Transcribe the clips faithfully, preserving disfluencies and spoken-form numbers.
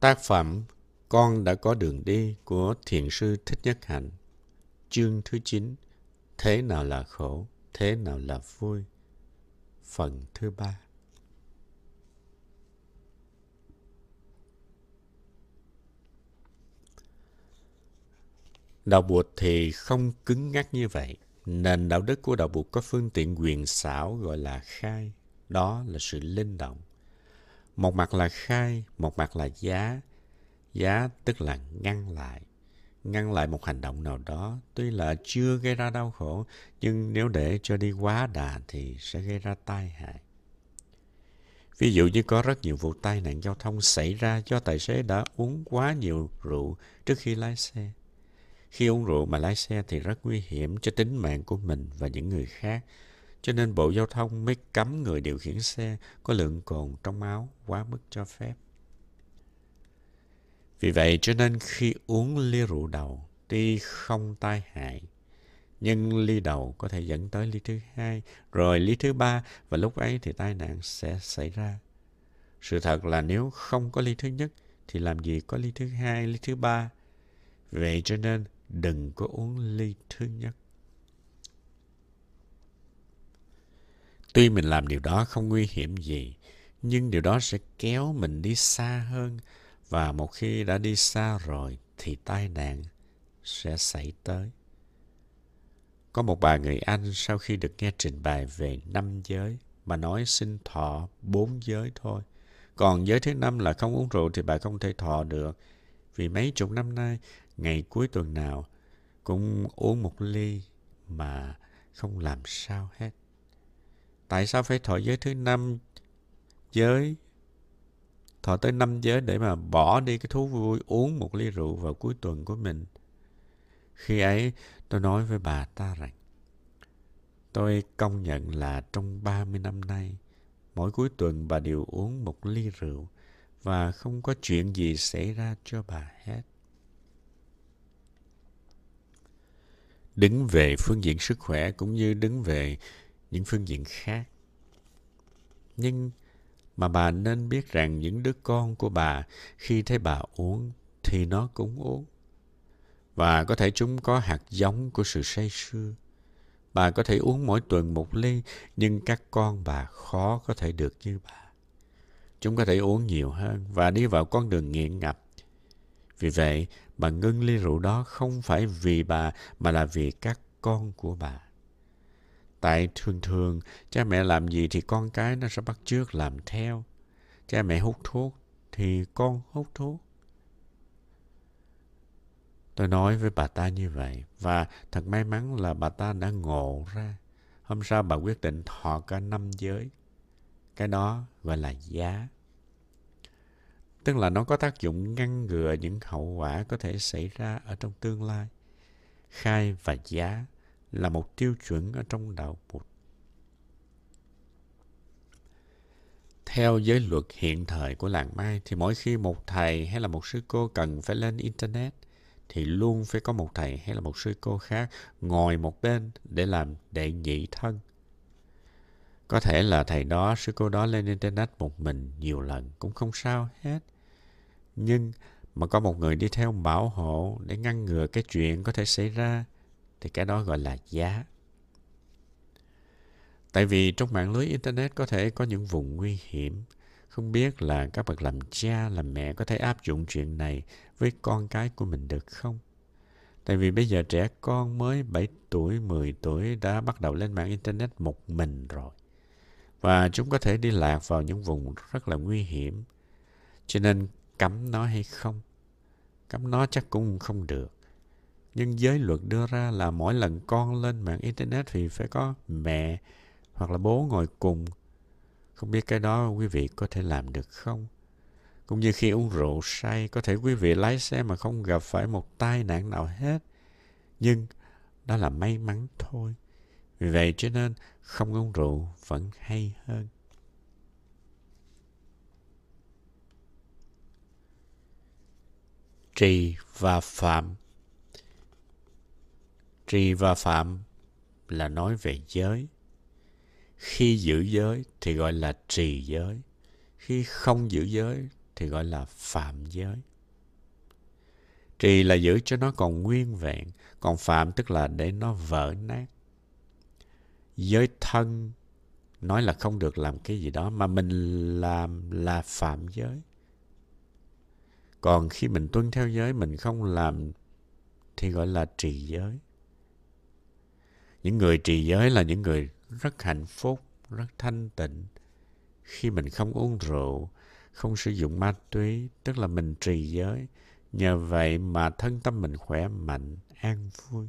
Tác phẩm Con Đã Có Đường Đi của Thiền sư Thích Nhất Hạnh. Chương thứ chín. Thế nào là khổ, thế nào là vui? Phần thứ ba. Đạo Bụt thì không cứng ngắc như vậy. Nền đạo đức của Đạo Bụt có phương tiện quyền xảo gọi là khai. Đó là sự linh động. Một mặt là khai, một mặt là giá. Giá tức là ngăn lại. Ngăn lại một hành động nào đó, tuy là chưa gây ra đau khổ, nhưng nếu để cho đi quá đà thì sẽ gây ra tai hại. Ví dụ như có rất nhiều vụ tai nạn giao thông xảy ra do tài xế đã uống quá nhiều rượu trước khi lái xe. Khi uống rượu mà lái xe thì rất nguy hiểm cho tính mạng của mình và những người khác. Cho nên Bộ Giao thông mới cấm người điều khiển xe có lượng cồn trong máu quá mức cho phép. Vì vậy cho nên khi uống ly rượu đầu tuy không tai hại, nhưng ly đầu có thể dẫn tới ly thứ hai, rồi ly thứ ba, và lúc ấy thì tai nạn sẽ xảy ra. Sự thật là nếu không có ly thứ nhất thì làm gì có ly thứ hai, ly thứ ba. Vậy cho nên đừng có uống ly thứ nhất. Tuy mình làm điều đó không nguy hiểm gì, nhưng điều đó sẽ kéo mình đi xa hơn. Và một khi đã đi xa rồi thì tai nạn sẽ xảy tới. Có một bà người Anh sau khi được nghe trình bày về năm giới, bà nói xin thọ bốn giới thôi. Còn giới thứ năm là không uống rượu thì bà không thể thọ được. Vì mấy chục năm nay, ngày cuối tuần nào cũng uống một ly mà không làm sao hết. Tại sao phải thọ giới thứ năm giới? Thọ tới năm giới để mà bỏ đi cái thú vui uống một ly rượu vào cuối tuần của mình. Khi ấy, tôi nói với bà ta rằng, tôi công nhận là trong ba mươi năm nay, mỗi cuối tuần bà đều uống một ly rượu và không có chuyện gì xảy ra cho bà hết. Đứng về phương diện sức khỏe cũng như đứng về những phương diện khác. Nhưng mà bà nên biết rằng những đứa con của bà khi thấy bà uống thì nó cũng uống. Và có thể chúng có hạt giống của sự say sưa. Bà có thể uống mỗi tuần một ly, nhưng các con bà khó có thể được như bà. Chúng có thể uống nhiều hơn và đi vào con đường nghiện ngập. Vì vậy, bà ngưng ly rượu đó không phải vì bà mà là vì các con của bà. Tại thường thường, cha mẹ làm gì thì con cái nó sẽ bắt chước làm theo. Cha mẹ hút thuốc thì con hút thuốc. Tôi nói với bà ta như vậy, và thật may mắn là bà ta đã ngộ ra. Hôm sau bà quyết định thọ cả năm giới. Cái đó gọi là giá. Tức là nó có tác dụng ngăn ngừa những hậu quả có thể xảy ra ở trong tương lai. Khai và giá là một tiêu chuẩn ở trong đạo Phật. Theo giới luật hiện thời của làng Mai thì mỗi khi một thầy hay là một sư cô cần phải lên Internet thì luôn phải có một thầy hay là một sư cô khác ngồi một bên để làm đệ nhị thân. Có thể là thầy đó, sư cô đó lên Internet một mình nhiều lần cũng không sao hết. Nhưng mà có một người đi theo bảo hộ để ngăn ngừa cái chuyện có thể xảy ra thì cái đó gọi là giá. Tại vì trong mạng lưới Internet có thể có những vùng nguy hiểm. Không biết là các bậc làm cha, làm mẹ có thể áp dụng chuyện này với con cái của mình được không? Tại vì bây giờ trẻ con mới bảy tuổi, mười tuổi đã bắt đầu lên mạng Internet một mình rồi. Và chúng có thể đi lạc vào những vùng rất là nguy hiểm. Cho nên cấm nó hay không? Cấm nó chắc cũng không được. Nhưng giới luật đưa ra là mỗi lần con lên mạng Internet thì phải có mẹ hoặc là bố ngồi cùng. Không biết cái đó quý vị có thể làm được không? Cũng như khi uống rượu say, có thể quý vị lái xe mà không gặp phải một tai nạn nào hết. Nhưng đó là may mắn thôi. Vì vậy cho nên không uống rượu vẫn hay hơn. Trì và phạm. Trì và phạm là nói về giới. Khi giữ giới thì gọi là trì giới. Khi không giữ giới thì gọi là phạm giới. Trì là giữ cho nó còn nguyên vẹn, còn phạm tức là để nó vỡ nát. Giới thân nói là không được làm cái gì đó mà mình làm là phạm giới. Còn khi mình tuân theo giới, mình không làm thì gọi là trì giới. Những người trì giới là những người rất hạnh phúc, rất thanh tịnh. Khi mình không uống rượu, không sử dụng ma túy, tức là mình trì giới. Nhờ vậy mà thân tâm mình khỏe mạnh, an vui.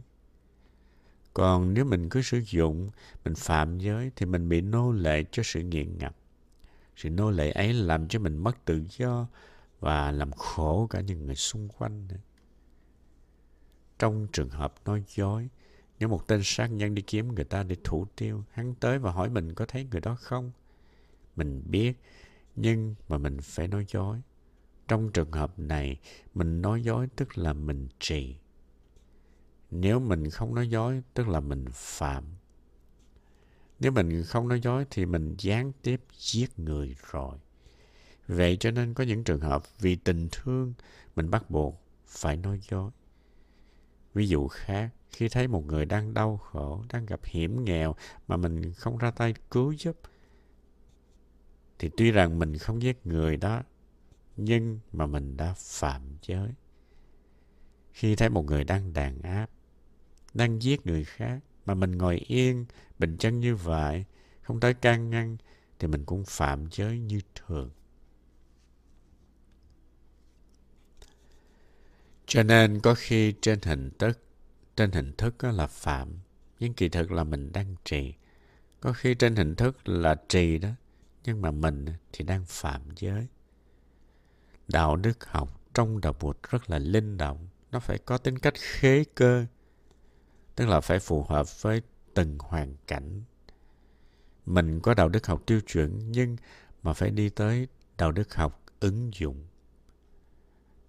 Còn nếu mình cứ sử dụng, mình phạm giới thì mình bị nô lệ cho sự nghiện ngập. Sự nô lệ ấy làm cho mình mất tự do và làm khổ cả những người xung quanh nữa. Trong trường hợp nói dối, nếu một tên sát nhân đi kiếm người ta để thủ tiêu, hắn tới và hỏi mình có thấy người đó không? Mình biết, nhưng mà mình phải nói dối. Trong trường hợp này, mình nói dối tức là mình trì. Nếu mình không nói dối, tức là mình phạm. Nếu mình không nói dối thì mình gián tiếp giết người rồi. Vậy cho nên có những trường hợp vì tình thương, mình bắt buộc phải nói dối. Ví dụ khác, khi thấy một người đang đau khổ, đang gặp hiểm nghèo mà mình không ra tay cứu giúp, thì tuy rằng mình không giết người đó, nhưng mà mình đã phạm giới. Khi thấy một người đang đàn áp, đang giết người khác, mà mình ngồi yên, bình chân như vậy, không tới can ngăn, thì mình cũng phạm giới như thường. Cho nên có khi trên hình thức, trên hình thức là phạm, nhưng kỳ thực là mình đang trì. Có khi trên hình thức là trì đó, nhưng mà mình thì đang phạm giới. Đạo đức học trong đạo Phật rất là linh động. Nó phải có tính cách khế cơ, tức là phải phù hợp với từng hoàn cảnh. Mình có đạo đức học tiêu chuẩn, nhưng mà phải đi tới đạo đức học ứng dụng.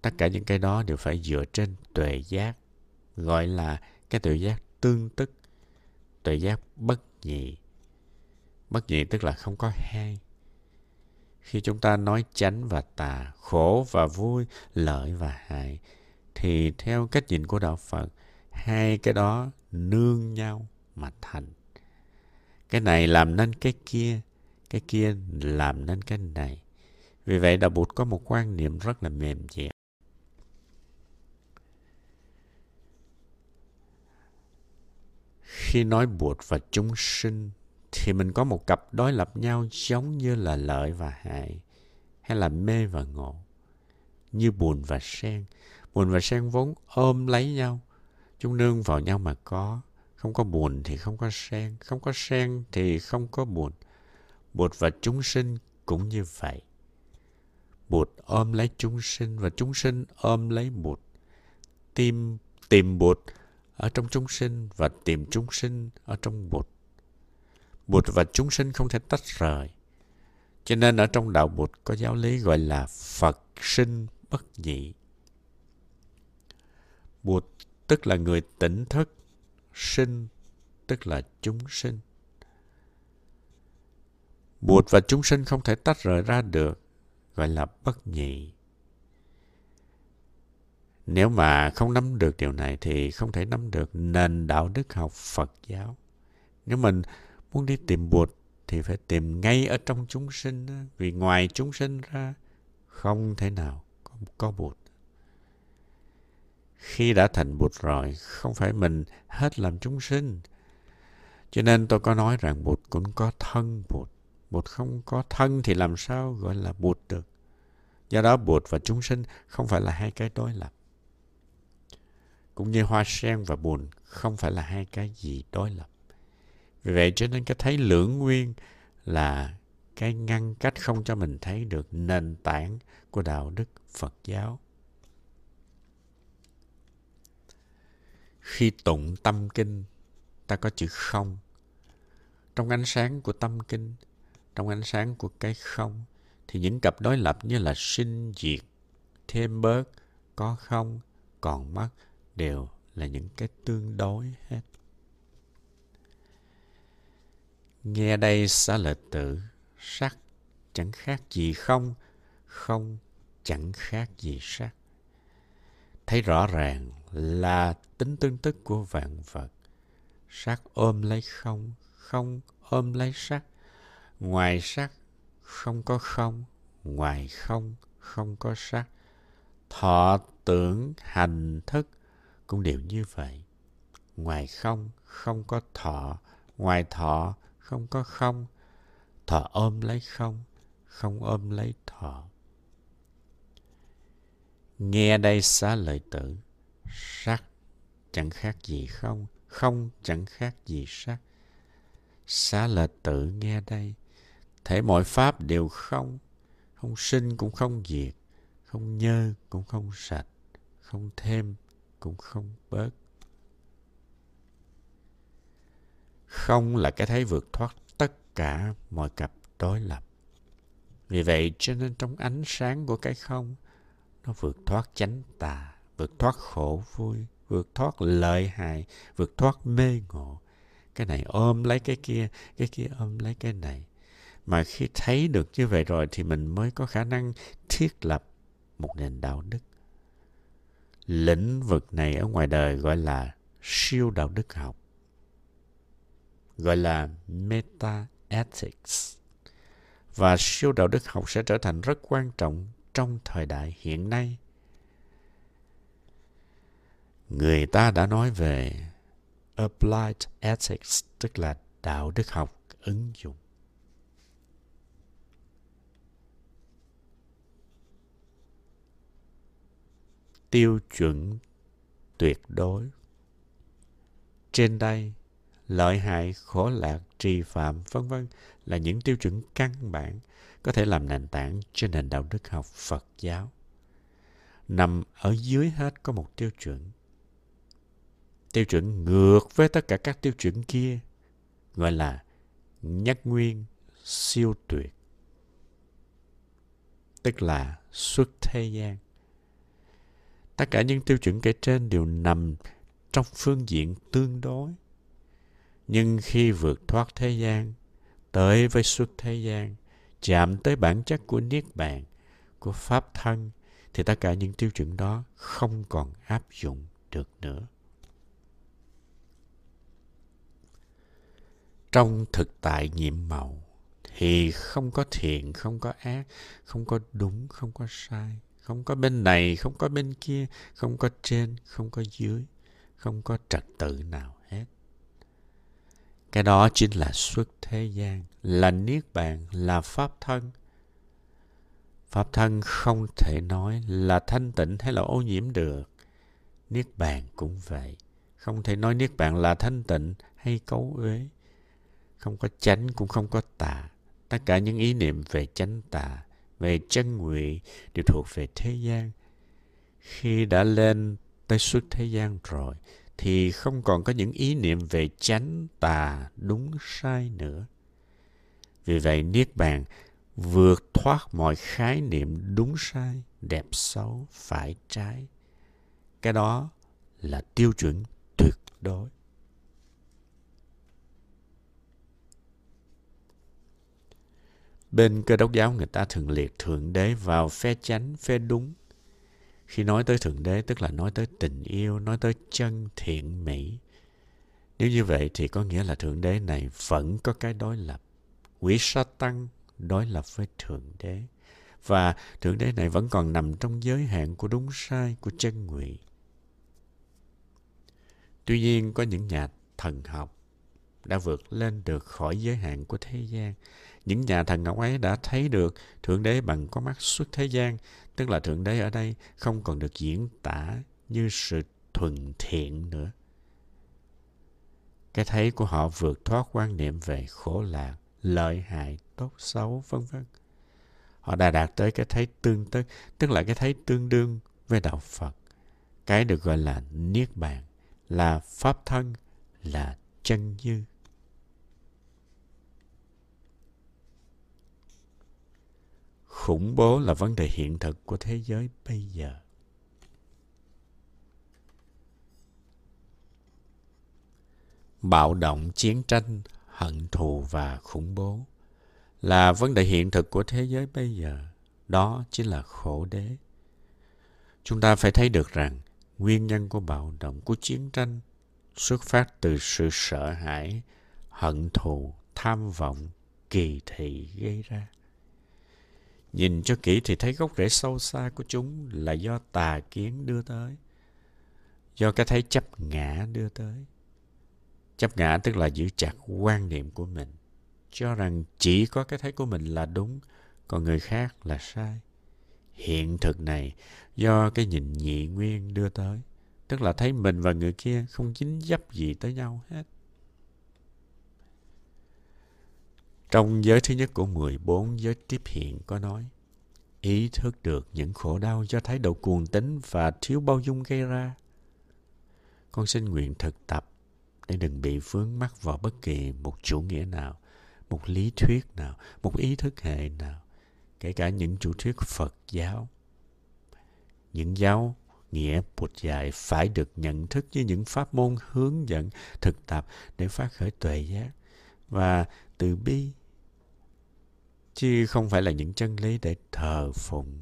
Tất cả những cái đó đều phải dựa trên tuệ giác, gọi là cái tuệ giác tương tức, tuệ giác bất nhị. Bất nhị tức là không có hai. Khi chúng ta nói chánh và tà, khổ và vui, lợi và hại, thì theo cách nhìn của đạo Phật, hai cái đó nương nhau mà thành. Cái này làm nên cái kia, cái kia làm nên cái này. Vì vậy đạo Phật có một quan niệm rất là mềm dẻo. Khi nói Phật và chúng sinh, thì mình có một cặp đối lập nhau giống như là lợi và hại, hay là mê và ngộ, như bùn và sen. Bùn và sen vốn ôm lấy nhau, chúng nương vào nhau mà có. Không có bùn thì không có sen, không có sen thì không có bùn. Bụt và chúng sinh cũng như vậy. Bụt ôm lấy chúng sinh và chúng sinh ôm lấy Bụt. Tìm, tìm Bụt ở trong chúng sinh và tìm chúng sinh ở trong Bụt. Bụt và chúng sinh không thể tách rời. Cho nên ở trong đạo Bụt có giáo lý gọi là Phật sinh bất nhị. Bụt tức là người tỉnh thức, sinh tức là chúng sinh. Bụt và chúng sinh không thể tách rời ra được, gọi là bất nhị. Nếu mà không nắm được điều này thì không thể nắm được nền đạo đức học Phật giáo. Nếu mình muốn đi tìm Bụt thì phải tìm ngay ở trong chúng sinh, vì ngoài chúng sinh ra không thể nào có, có Bụt. Khi đã thành Bụt rồi, không phải mình hết làm chúng sinh. Cho nên tôi có nói rằng Bụt cũng có thân Bụt. Bụt không có thân thì làm sao gọi là Bụt được. Do đó Bụt và chúng sinh không phải là hai cái đối lập. Cũng như hoa sen và bùn không phải là hai cái gì đối lập. Vì vậy cho nên cái thấy lưỡng nguyên là cái ngăn cách không cho mình thấy được nền tảng của đạo đức Phật giáo. Khi tụng tâm kinh, ta có chữ không. Trong ánh sáng của tâm kinh, trong ánh sáng của cái không, thì những cặp đối lập như là sinh diệt, thêm bớt, có không, còn mất, đều là những cái tương đối hết. Nghe đây xá lợi tử, sắc chẳng khác gì không, không chẳng khác gì sắc. Thấy rõ ràng là tính tương tức của vạn vật. Sắc ôm lấy không, không ôm lấy sắc. Ngoài sắc, không có không. Ngoài không, không có sắc. Thọ, tưởng, hành, thức cũng đều như vậy. Ngoài không, không có thọ. Ngoài thọ, không có không. Thọ ôm lấy không, không ôm lấy thọ. Nghe đây xá lợi tử, sắc chẳng khác gì không, không chẳng khác gì sắc. Xá lợi tử nghe đây, thể mọi pháp đều không, không sinh cũng không diệt, không nhơ cũng không sạch, không thêm cũng không bớt. Không là cái thấy vượt thoát tất cả mọi cặp đối lập. Vì vậy cho nên trong ánh sáng của cái không, nó vượt thoát chánh tà, vượt thoát khổ vui, vượt thoát lợi hại, vượt thoát mê ngộ. Cái này ôm lấy cái kia, cái kia ôm lấy cái này. Mà khi thấy được như vậy rồi thì mình mới có khả năng thiết lập một nền đạo đức. Lĩnh vực này ở ngoài đời gọi là siêu đạo đức học, gọi là meta ethics. Và siêu đạo đức học sẽ trở thành rất quan trọng trong thời đại hiện nay. Người ta đã nói về applied ethics, tức là đạo đức học ứng dụng. Tiêu chuẩn tuyệt đối. Trên đây, lợi hại, khổ lạc, trì phạm, vân vân là những tiêu chuẩn căn bản có thể làm nền tảng cho nền đạo đức học Phật giáo. Nằm ở dưới hết có một tiêu chuẩn. Tiêu chuẩn ngược với tất cả các tiêu chuẩn kia, gọi là nhất nguyên siêu tuyệt, tức là xuất thế gian. Tất cả những tiêu chuẩn kể trên đều nằm trong phương diện tương đối. Nhưng khi vượt thoát thế gian, tới với xuất thế gian, chạm tới bản chất của Niết Bàn, của Pháp Thân, thì tất cả những tiêu chuẩn đó không còn áp dụng được nữa. Trong thực tại nhiệm màu thì không có thiện, không có ác, không có đúng, không có sai, không có bên này, không có bên kia, không có trên, không có dưới, không có trật tự nào hết. Cái đó chính là xuất thế gian, là Niết Bàn, là Pháp Thân. Pháp Thân không thể nói là thanh tịnh hay là ô nhiễm được. Niết Bàn cũng vậy. Không thể nói Niết Bàn là thanh tịnh hay cấu uế. Không có chánh cũng không có tà. Tất cả những ý niệm về chánh tà, về chân ngụy đều thuộc về thế gian. Khi đã lên tới xuất thế gian rồi, thì không còn có những ý niệm về chánh tà đúng sai nữa. Vì vậy Niết Bàn vượt thoát mọi khái niệm đúng sai, đẹp xấu, phải trái. Cái đó là tiêu chuẩn tuyệt đối. Bên Cơ Đốc giáo người ta thường liệt Thượng Đế vào phe chánh, phe đúng. Khi nói tới Thượng Đế, tức là nói tới tình yêu, nói tới chân thiện mỹ. Nếu như vậy thì có nghĩa là Thượng Đế này vẫn có cái đối lập. Quỷ Sa-tăng đối lập với Thượng Đế. Và Thượng Đế này vẫn còn nằm trong giới hạn của đúng sai, của chân ngụy. Tuy nhiên, có những nhà thần học đã vượt lên được khỏi giới hạn của thế gian. Những nhà thần học ấy đã thấy được Thượng Đế bằng con mắt xuất thế gian, tức là Thượng Đế ở đây không còn được diễn tả như sự thuần thiện nữa. Cái thấy của họ vượt thoát quan niệm về khổ lạc, lợi hại, tốt xấu, vân vân. Họ đã đạt tới cái thấy tương tức, tức là cái thấy tương đương với đạo Phật. Cái được gọi là Niết Bàn, là Pháp Thân, là chân như. Khủng bố là vấn đề hiện thực của thế giới bây giờ. Bạo động, chiến tranh, hận thù và khủng bố là vấn đề hiện thực của thế giới bây giờ. Đó chính là khổ đế. Chúng ta phải thấy được rằng nguyên nhân của bạo động, của chiến tranh xuất phát từ sự sợ hãi, hận thù, tham vọng, kỳ thị gây ra. Nhìn cho kỹ thì thấy gốc rễ sâu xa của chúng là do tà kiến đưa tới, do cái thấy chấp ngã đưa tới. Chấp ngã tức là giữ chặt quan niệm của mình, cho rằng chỉ có cái thấy của mình là đúng, còn người khác là sai. Hiện thực này do cái nhìn nhị nguyên đưa tới, tức là thấy mình và người kia không dính dấp gì tới nhau hết. Trong giới thứ nhất của mười bốn giới tiếp hiện có nói, ý thức được những khổ đau do thái độ cuồng tín và thiếu bao dung gây ra. Con xin nguyện thực tập để đừng bị vướng mắc vào bất kỳ một chủ nghĩa nào, một lý thuyết nào, một ý thức hệ nào, kể cả những chủ thuyết Phật giáo. Những giáo nghĩa Bụt dạy phải được nhận thức với những pháp môn hướng dẫn thực tập để phát khởi tuệ giác và từ bi, chứ không phải là những chân lý để thờ phụng,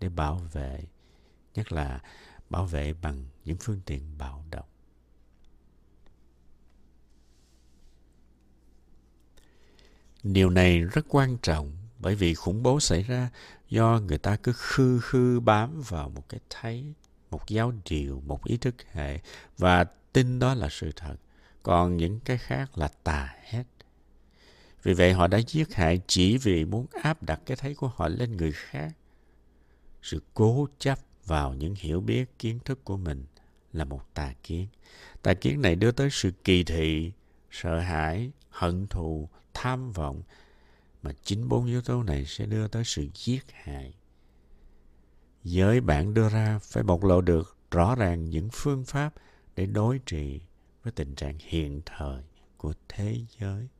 để bảo vệ, nhất là bảo vệ bằng những phương tiện bạo động. Điều này rất quan trọng, bởi vì khủng bố xảy ra do người ta cứ khư khư bám vào một cái thấy, một giáo điều, một ý thức hệ và tin đó là sự thật, còn những cái khác là tà hết. Vì vậy họ đã giết hại chỉ vì muốn áp đặt cái thấy của họ lên người khác. Sự cố chấp vào những hiểu biết kiến thức của mình là một tà kiến. Tà kiến này đưa tới sự kỳ thị, sợ hãi, hận thù, tham vọng, mà chính bốn yếu tố này sẽ đưa tới sự giết hại. Giới bản đưa ra phải bộc lộ được rõ ràng những phương pháp để đối trị với tình trạng hiện thời của thế giới.